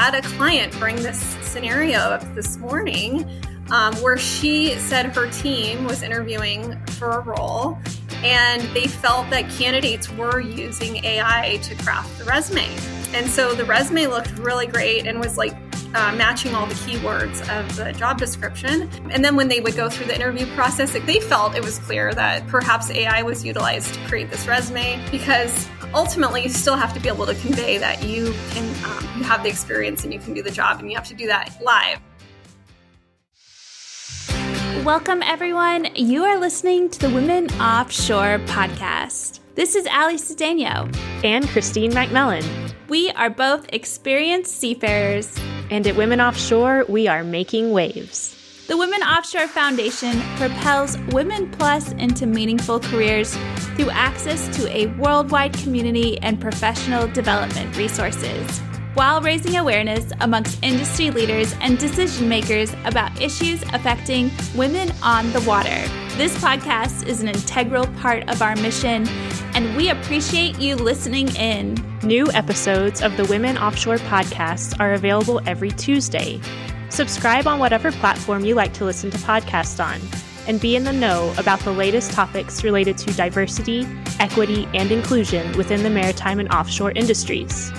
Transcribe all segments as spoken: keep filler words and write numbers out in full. had a client bring this scenario up this morning um, where she said her team was interviewing for a role and they felt that candidates were using A I to craft the resume. And so the resume looked really great and was like uh, matching all the keywords of the job description. And then when they would go through the interview process, like, they felt it was clear that perhaps A I was utilized to create this resume, because ultimately you still have to be able to convey that you can um, you have the experience and you can do the job, and you have to do that live. Welcome, everyone. You are listening to the Women Offshore Podcast. This is Ally Cedeno. And Christine McMillan. We are both experienced seafarers. And at Women Offshore, we are making waves. The Women Offshore Foundation propels Women Plus into meaningful careers through access to a worldwide community and professional development resources, while raising awareness amongst industry leaders and decision makers about issues affecting women on the water. This podcast is an integral part of our mission, and we appreciate you listening in. New episodes of the Women Offshore Podcast are available every Tuesday. Subscribe on whatever platform you like to listen to podcasts on, and be in the know about the latest topics related to diversity, equity, and inclusion within the maritime and offshore industries.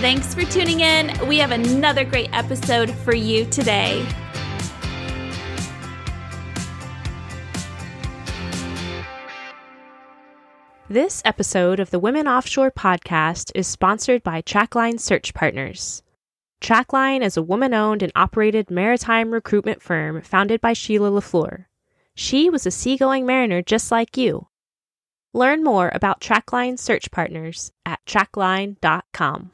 Thanks for tuning in. We have another great episode for you today. This episode of the Women Offshore Podcast is sponsored by Trackline Search Partners. Trackline is a woman-owned and operated maritime recruitment firm founded by Sheila LaFleur. She was a seagoing mariner just like you. Learn more about Trackline Search Partners at trackline dot com.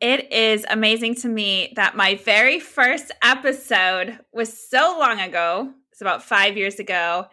It is amazing to me that my very first episode was so long ago. It's about five years ago.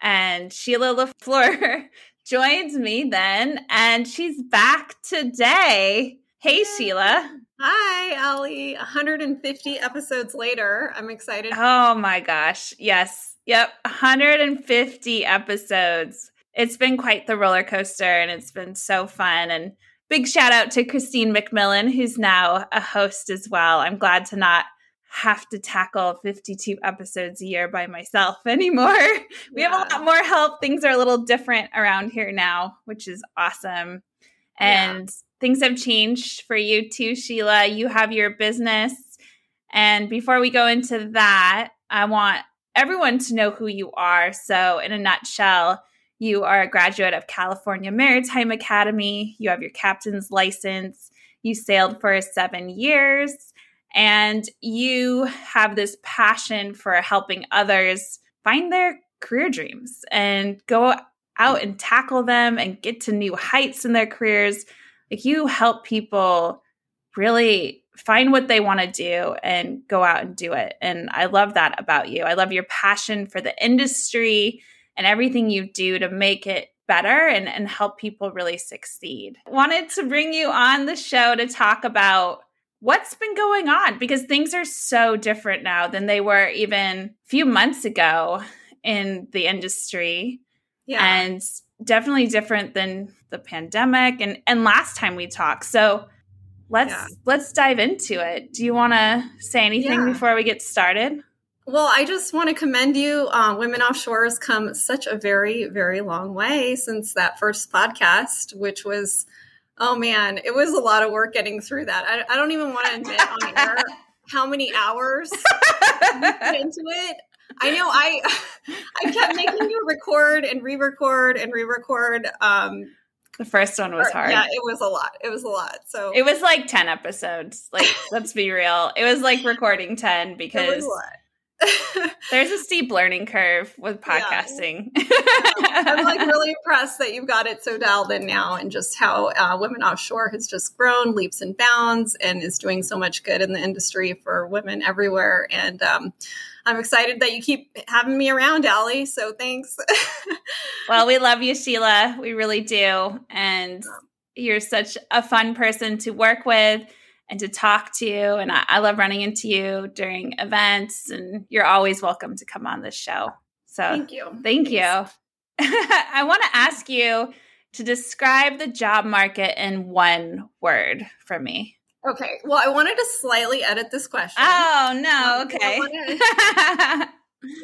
And Sheila LaFleur joins me then, and she's back today. Hey, Yay. Sheila. Hi, Ally. one hundred fifty episodes later. I'm excited. Oh, my gosh. Yes. Yep. one hundred fifty episodes. It's been quite the roller coaster, and it's been so fun. And big shout out to Christine McMillan, who's now a host as well. I'm glad to not have to tackle fifty-two episodes a year by myself anymore. We yeah. have a lot more help. Things are a little different around here now, which is awesome. And yeah. things have changed for you too, Sheila. You have your business. And before we go into that, I want everyone to know who you are. So in a nutshell, you are a graduate of California Maritime Academy. You have your captain's license. You sailed for seven years. And you have this passion for helping others find their career dreams and go out and tackle them and get to new heights in their careers. Like, you help people really find what they want to do and go out and do it. And I love that about you. I love your passion for the industry and everything you do to make it better and, and help people really succeed. Wanted to bring you on the show to talk about what's been going on, because things are so different now than they were even a few months ago in the industry. Yeah. And definitely different than the pandemic and, and last time we talked. So let's yeah. let's dive into it. Do you want to say anything yeah. before we get started? Well, I just want to commend you. Uh, Women Offshore has come such a very, very long way since that first podcast, which was, oh man, it was a lot of work getting through that. I, I don't even want to admit on air how many hours we put into it. I know I I kept making you record and re-record and re-record. Um, the first one was or, hard. Yeah, it was a lot. It was a lot. So it was like ten episodes. Like, let's be real. It was like recording ten, because it was a lot. There's a steep learning curve with podcasting. Yeah. I'm like really impressed that you've got it so dialed in now, and just how uh, Women Offshore has just grown leaps and bounds and is doing so much good in the industry for women everywhere. And um, I'm excited that you keep having me around, Ally. So thanks. Well, we love you, Sheila. We really do. And you're such a fun person to work with and to talk to. And I, I love running into you during events, and you're always welcome to come on this show. So thank you. Thank Thanks. you. I want to ask you to describe the job market in one word for me. Okay. Well, I wanted to slightly edit this question. Oh, no. Um, okay. I wanna,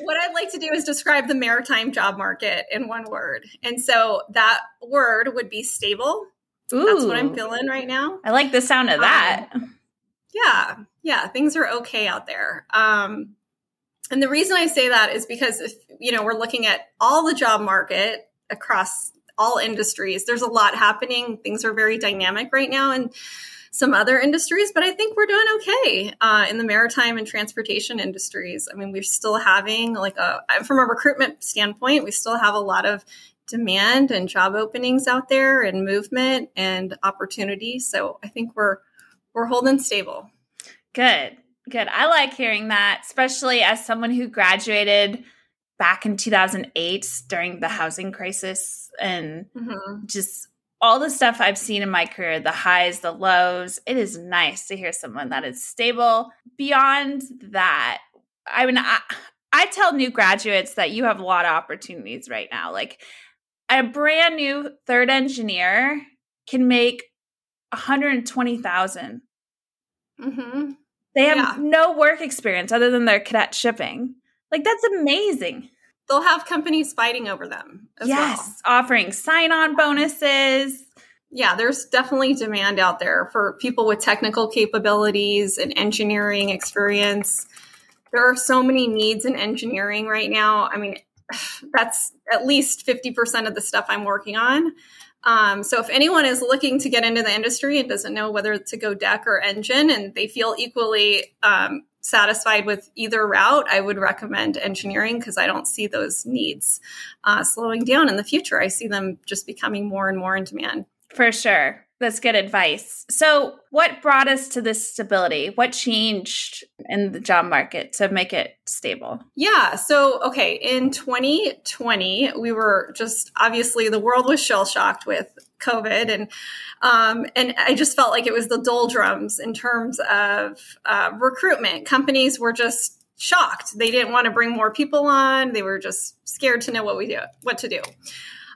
what I'd like to do is describe the maritime job market in one word. And so that word would be stable. Ooh. That's what I'm feeling right now. I like the sound of that. Um, yeah. Yeah. Things are okay out there. Um, and the reason I say that is because, if, you know, we're looking at all the job market across all industries. There's a lot happening. Things are very dynamic right now in some other industries, but I think we're doing okay uh, in the maritime and transportation industries. I mean, we're still having like a, from a recruitment standpoint, we still have a lot of demand and job openings out there and movement and opportunity. So I think we're, we're holding stable. Good. Good. I like hearing that, especially as someone who graduated back in two thousand eight during the housing crisis and mm-hmm. just all the stuff I've seen in my career, the highs, the lows. It is nice to hear someone that is stable. Beyond that, I mean, I, I tell new graduates that you have a lot of opportunities right now. Like a brand new third engineer can make one hundred twenty thousand dollars. Mm-hmm. They have yeah. no work experience other than their cadet shipping. Like, that's amazing. They'll have companies fighting over them as yes, well. Yes, offering sign-on bonuses. Yeah, there's definitely demand out there for people with technical capabilities and engineering experience. There are so many needs in engineering right now. I mean, that's at least fifty percent of the stuff I'm working on. Um, so if anyone is looking to get into the industry and doesn't know whether to go deck or engine, and they feel equally um, satisfied with either route, I would recommend engineering because I don't see those needs uh, slowing down in the future. I see them just becoming more and more in demand. For sure. That's good advice. So what brought us to this stability? What changed in the job market to make it stable? Yeah. So, okay. In twenty twenty, we were just, obviously the world was shell-shocked with COVID. And, um, and I just felt like it was the doldrums in terms of uh, recruitment. Companies were just shocked. They didn't want to bring more people on. They were just scared to know what we do, what to do.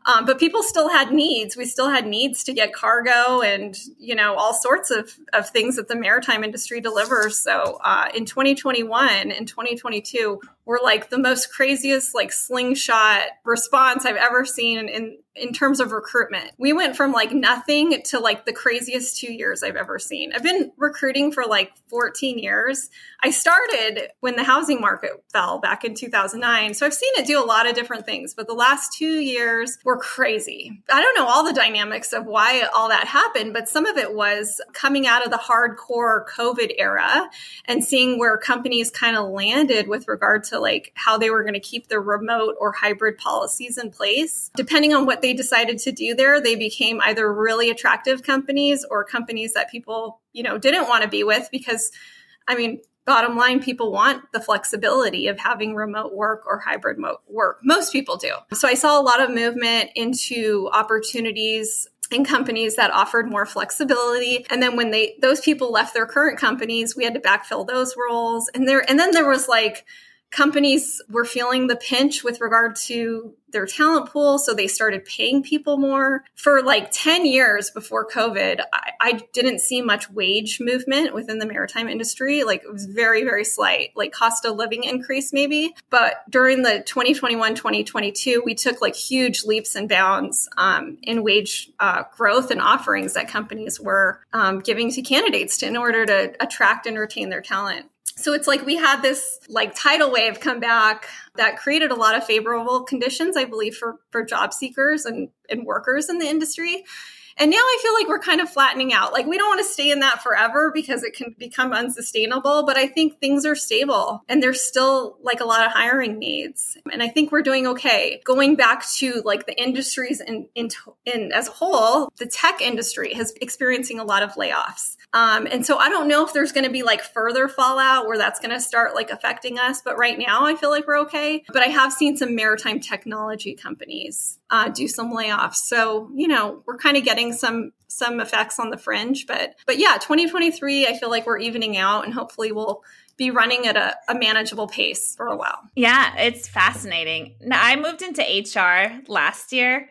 Um, but people still had needs. We still had needs to get cargo and, you know, all sorts of, of things that the maritime industry delivers. So uh, in twenty twenty-one and twenty twenty-two, we're like the most craziest, like slingshot response I've ever seen in, in terms of recruitment. We went from like nothing to like the craziest two years I've ever seen. I've been recruiting for like fourteen years. I started when the housing market fell back in two thousand nine. So I've seen it do a lot of different things, but the last two years were crazy. I don't know all the dynamics of why all that happened, but some of it was coming out of the hardcore COVID era and seeing where companies kind of landed with regard to to like how they were going to keep their remote or hybrid policies in place. Depending on what they decided to do there, they became either really attractive companies or companies that people, you know, didn't want to be with because, I mean, bottom line, people want the flexibility of having remote work or hybrid mo- work. Most people do. So I saw a lot of movement into opportunities in companies that offered more flexibility. And then when they those people left their current companies, we had to backfill those roles. And there and then there was like companies were feeling the pinch with regard to their talent pool. So they started paying people more. For like ten years before COVID, I, I didn't see much wage movement within the maritime industry. Like it was very, very slight, like cost of living increase maybe. But during the twenty twenty-one, twenty twenty-two, we took like huge leaps and bounds um, in wage uh, growth and offerings that companies were um, giving to candidates to, in order to attract and retain their talent. So it's like we had this like tidal wave come back that created a lot of favorable conditions, I believe, for, for job seekers and, and workers in the industry. And now I feel like we're kind of flattening out. Like we don't want to stay in that forever because it can become unsustainable, but I think things are stable and there's still like a lot of hiring needs. And I think we're doing okay. Going back to like the industries in, in, in as a whole, the tech industry has experiencing a lot of layoffs. Um, and so I don't know if there's going to be like further fallout where that's going to start like affecting us. But right now I feel like we're okay. But I have seen some maritime technology companies uh, do some layoffs. So, you know, we're kind of getting some some effects on the fringe. But but yeah, twenty twenty-three, I feel like we're evening out and hopefully we'll be running at a, a manageable pace for a while. Yeah, it's fascinating. Now, I moved into H R last year,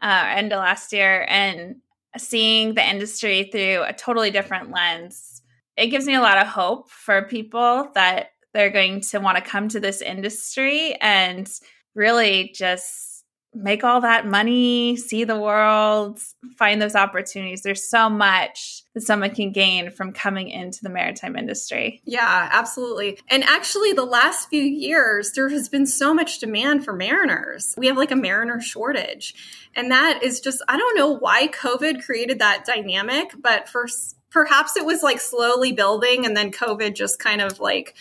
uh, end of last year. And seeing the industry through a totally different lens. It gives me a lot of hope for people that they're going to want to come to this industry and really just make all that money, see the world, find those opportunities. There's so much that someone can gain from coming into the maritime industry. Yeah, absolutely. And actually, the last few years, there has been so much demand for mariners. We have like a mariner shortage. And that is just, I don't know why COVID created that dynamic, but for perhaps it was like slowly building and then COVID just kind of like,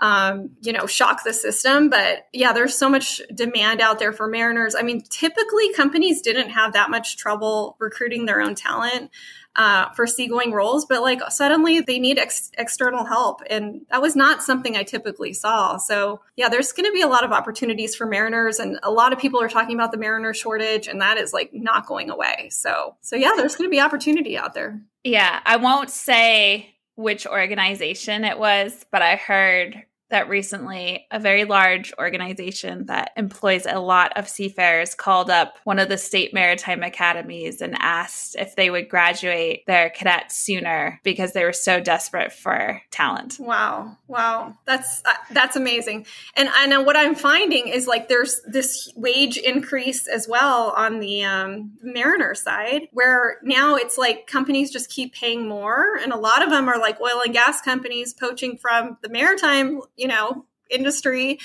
um, you know, shocked the system. But yeah, there's so much demand out there for mariners. I mean, typically companies didn't have that much trouble recruiting their own talent uh, for seagoing roles, but like suddenly they need ex- external help. And that was not something I typically saw. So yeah, there's going to be a lot of opportunities for mariners. And a lot of people are talking about the mariner shortage, and that is like not going away. So, so yeah, there's going to be opportunity out there. Yeah, I won't say which organization it was, but I heard that recently a very large organization that employs a lot of seafarers called up one of the state maritime academies and asked if they would graduate their cadets sooner because they were so desperate for talent. Wow. Wow. That's, uh, that's amazing. And I know what I'm finding is like, there's this wage increase as well on the um, mariner side, where now it's like companies just keep paying more. And a lot of them are like oil and gas companies poaching from the maritime you know, industry.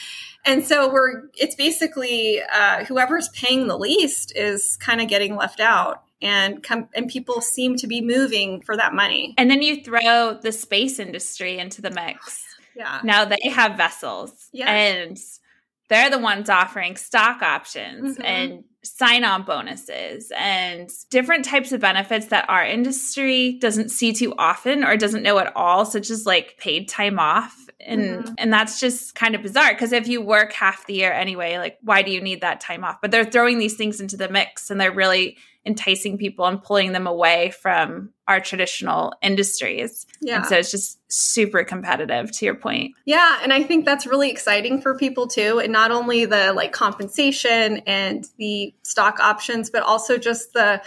And so we're, it's basically, uh, whoever's paying the least is kind of getting left out, and com- and people seem to be moving for that money. And then you throw the space industry into the mix. Yeah. Now they have vessels yes. and they're the ones offering stock options mm-hmm. and sign-on bonuses and different types of benefits that our industry doesn't see too often or doesn't know at all, such as like paid time off. And mm-hmm. and that's just kind of bizarre because if you work half the year anyway, like why do you need that time off? But they're throwing these things into the mix and they're really enticing people and pulling them away from our traditional industries. Yeah. And so it's just super competitive to your point. Yeah. And I think that's really exciting for people too. And not only the like compensation and the stock options, but also just the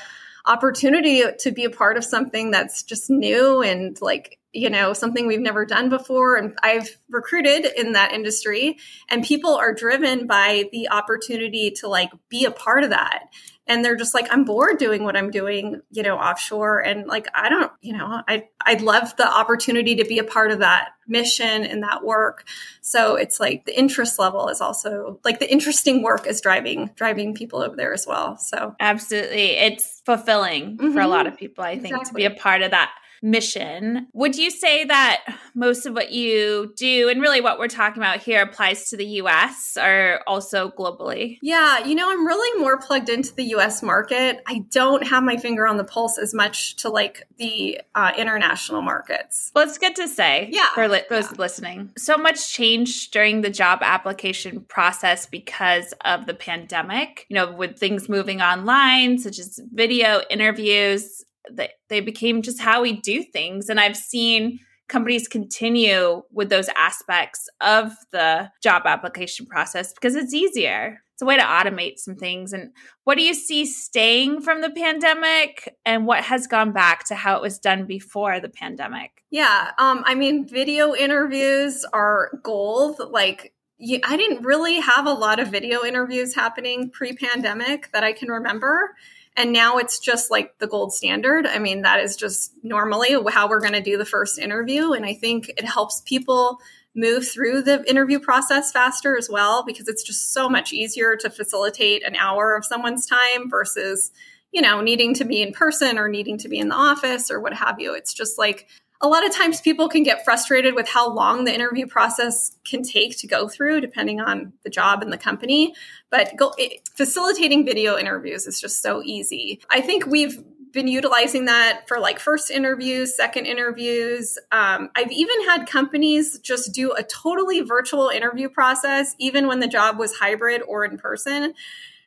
opportunity to be a part of something that's just new and like, you know, something we've never done before. And I've recruited in that industry and people are driven by the opportunity to like be a part of that. And they're just like, I'm bored doing what I'm doing, you know, offshore. And like, I don't, you know, I, I'd love the opportunity to be a part of that mission and that work. So it's like the interest level is also like the interesting work is driving, driving people over there as well. So absolutely. It's fulfilling mm-hmm. for a lot of people, I think, exactly. to be a part of that mission. Would you say that most of what you do and really what we're talking about here applies to the U S or also globally? Yeah, you know, I'm really more plugged into the U S market. I don't have my finger on the pulse as much to like the uh, international markets. Well, it's good to say yeah. for li- those yeah. listening. So much changed during the job application process because of the pandemic, you know, with things moving online, such as video interviews. They, they became just how we do things. And I've seen companies continue with those aspects of the job application process because it's easier. It's a way to automate some things. And what do you see staying from the pandemic and what has gone back to how it was done before the pandemic? Yeah. Um, I mean, video interviews are gold. Like, you, I didn't really have a lot of video interviews happening pre-pandemic that I can remember. And now it's just like the gold standard. I mean, that is just normally how we're going to do the first interview. And I think it helps people move through the interview process faster as well, because it's just so much easier to facilitate an hour of someone's time versus, you know, needing to be in person or needing to be in the office or what have you. It's just like a lot of times people can get frustrated with how long the interview process can take to go through, depending on the job and the company. But go, it, facilitating video interviews is just so easy. I think we've been utilizing that for like first interviews, second interviews. Um, I've even had companies just do a totally virtual interview process, even when the job was hybrid or in person.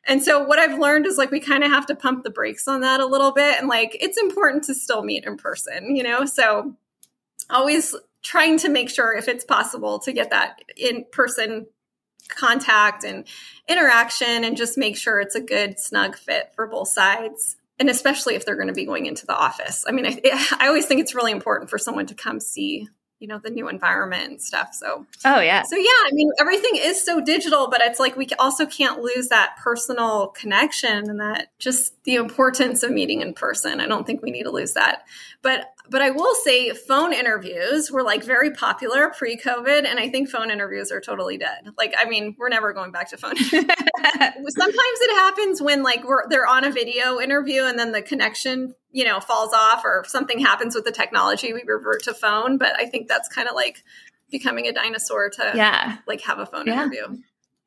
And so what I've learned is like, we kind of have to pump the brakes on that a little bit. And like, it's important to still meet in person, you know, so always trying to make sure if it's possible to get that in-person contact and interaction and just make sure it's a good snug fit for both sides. And especially if they're going to be going into the office. I mean, I, I always think it's really important for someone to come see, you know, the new environment and stuff. So, oh yeah. So yeah, I mean, everything is so digital, but it's like, we also can't lose that personal connection and that just the importance of meeting in person. I don't think we need to lose that, but But I will say phone interviews were like very popular pre-COVID. And I think phone interviews are totally dead. Like, I mean, we're never going back to phone interviews. Sometimes it happens when like we're, they're on a video interview and then the connection, you know, falls off or something happens with the technology, we revert to phone. But I think that's kind of like becoming a dinosaur to yeah. like have a phone yeah. interview.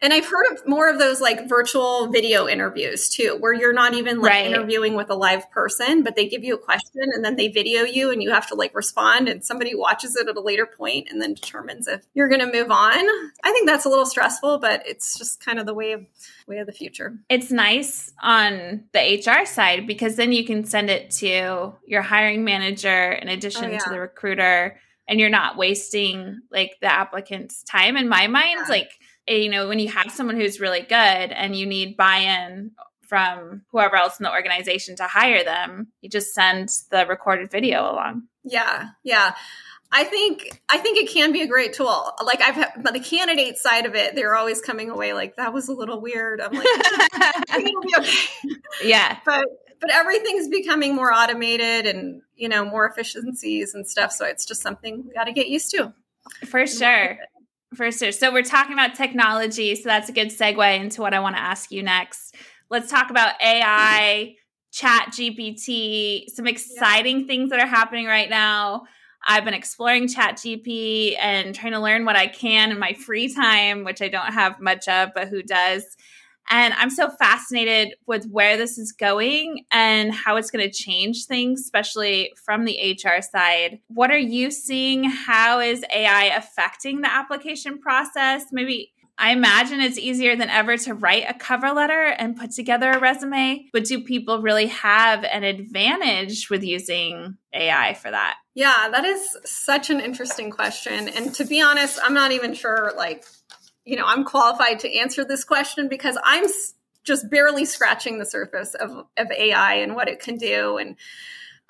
And I've heard of more of those like virtual video interviews too, where you're not even like right. interviewing with a live person, but they give you a question and then they video you and you have to like respond and somebody watches it at a later point and then determines if you're going to move on. I think that's a little stressful, but it's just kind of the way of way of the future. It's nice on the H R side because then you can send it to your hiring manager in addition oh, yeah. to the recruiter and you're not wasting like the applicant's time. In my mind, yeah. like, you know, when you have someone who's really good and you need buy-in from whoever else in the organization to hire them, you just send the recorded video along. Yeah. Yeah. I think, I think it can be a great tool. Like I've had, but the candidate side of it, they're always coming away like, that was a little weird. I'm like, I think it'll be okay. Yeah. But, but everything's becoming more automated and, you know, more efficiencies and stuff. So it's just something we got to get used to. For sure. For sure. So we're talking about technology. So that's a good segue into what I want to ask you next. Let's talk about A I, ChatGPT, some exciting yeah. things that are happening right now. I've been exploring ChatGPT and trying to learn what I can in my free time, which I don't have much of, but who does? And I'm so fascinated with where this is going and how it's going to change things, especially from the H R side. What are you seeing? How is A I affecting the application process? Maybe I imagine it's easier than ever to write a cover letter and put together a resume. But do people really have an advantage with using A I for that? Yeah, that is such an interesting question. And to be honest, I'm not even sure, like, you know, I'm qualified to answer this question because I'm just barely scratching the surface of, of A I and what it can do. And,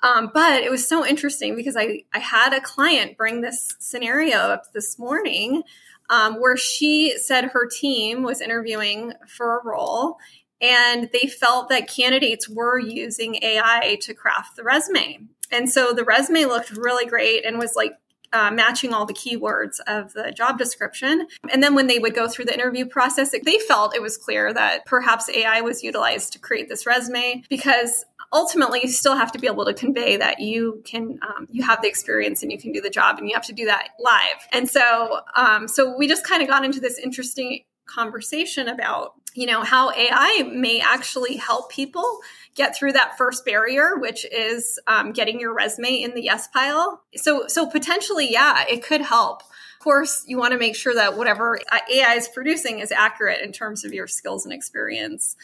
um, but it was so interesting because I, I had a client bring this scenario up this morning, um, where she said her team was interviewing for a role and they felt that candidates were using A I to craft the resume. And so the resume looked really great and was like, Uh, matching all the keywords of the job description. And then when they would go through the interview process, it, they felt it was clear that perhaps A I was utilized to create this resume because ultimately you still have to be able to convey that you can, um, you have the experience and you can do the job and you have to do that live. And so, um, so we just kind of got into this interesting conversation about, you know, how A I may actually help people get through that first barrier, which is um, getting your resume in the yes pile. So, so potentially, yeah, it could help. Of course, you want to make sure that whatever A I is producing is accurate in terms of your skills and experience.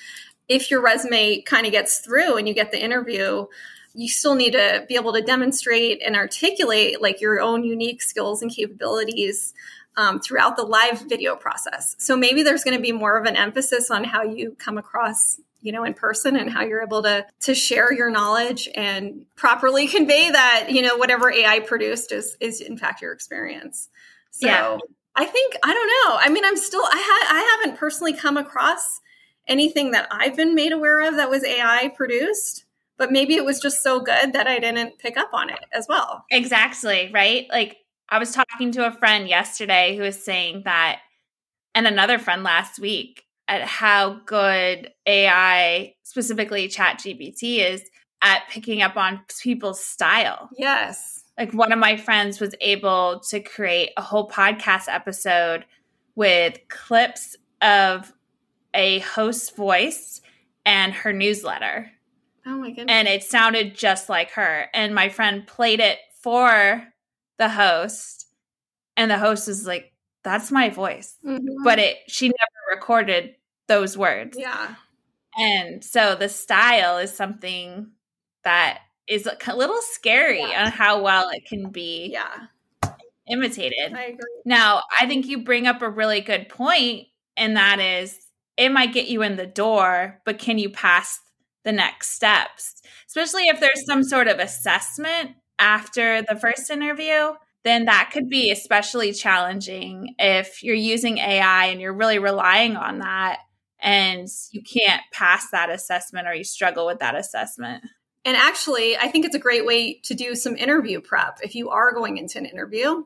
If your resume kind of gets through and you get the interview, you still need to be able to demonstrate and articulate like your own unique skills and capabilities Um, throughout the live video process. So maybe there's going to be more of an emphasis on how you come across, you know, in person and how you're able to to share your knowledge and properly convey that, you know, whatever A I produced is is in fact your experience. So yeah. I think, I don't know. I mean, I'm still, I, ha- I haven't personally come across anything that I've been made aware of that was A I produced. But maybe it was just so good that I didn't pick up on it as well. Exactly, right? Like, I was talking to a friend yesterday who was saying that, and another friend last week, at how good A I, specifically ChatGPT, is at picking up on people's style. Yes. Like one of my friends was able to create a whole podcast episode with clips of a host's voice and her newsletter. Oh my goodness. And it sounded just like her. And my friend played it for the host, and the host is like, that's my voice, mm-hmm. but it, she never recorded those words. Yeah. And so the style is something that is a little scary yeah. on how well it can be yeah. imitated. I agree. Now, I think you bring up a really good point, and that is, it might get you in the door, but can you pass the next steps, especially if there's some sort of assessment after the first interview, then that could be especially challenging if you're using A I and you're really relying on that and you can't pass that assessment or you struggle with that assessment. And actually, I think it's a great way to do some interview prep if you are going into an interview.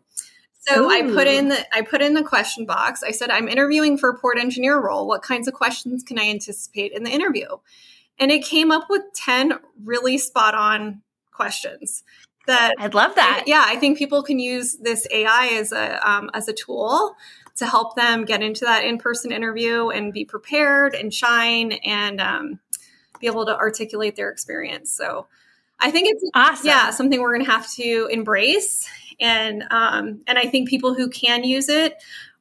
So Ooh. I put in the I put in the question box. I said, I'm interviewing for a port engineer role. What kinds of questions can I anticipate in the interview? And it came up with ten really spot on questions. That I'd love that. I, yeah, I think people can use this A I as a um, as a tool to help them get into that in-person interview and be prepared and shine and um, be able to articulate their experience. So I think it's awesome. Yeah, something we're going to have to embrace. And um, and I think people who can use it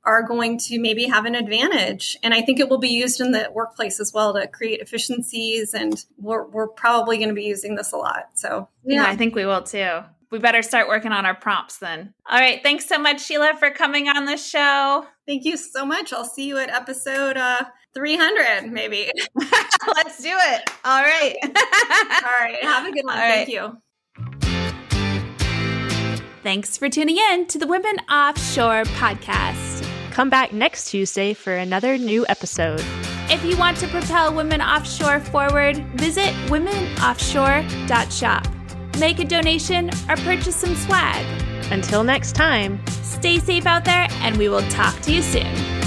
are going to maybe have an advantage. And I think it will be used in the workplace as well to create efficiencies. And we're, we're probably going to be using this a lot. So yeah. yeah, I think we will too. We better start working on our prompts then. All right. Thanks so much, Sheila, for coming on the show. Thank you so much. I'll see you at episode uh, three hundred, maybe. Let's do it. All right. All right. Have a good one. Right. Thank you. Thanks for tuning in to the Women Offshore Podcast. Come back next Tuesday for another new episode. If you want to propel Women Offshore forward, visit women offshore dot shop. Make a donation or purchase some swag. Until next time, stay safe out there and we will talk to you soon.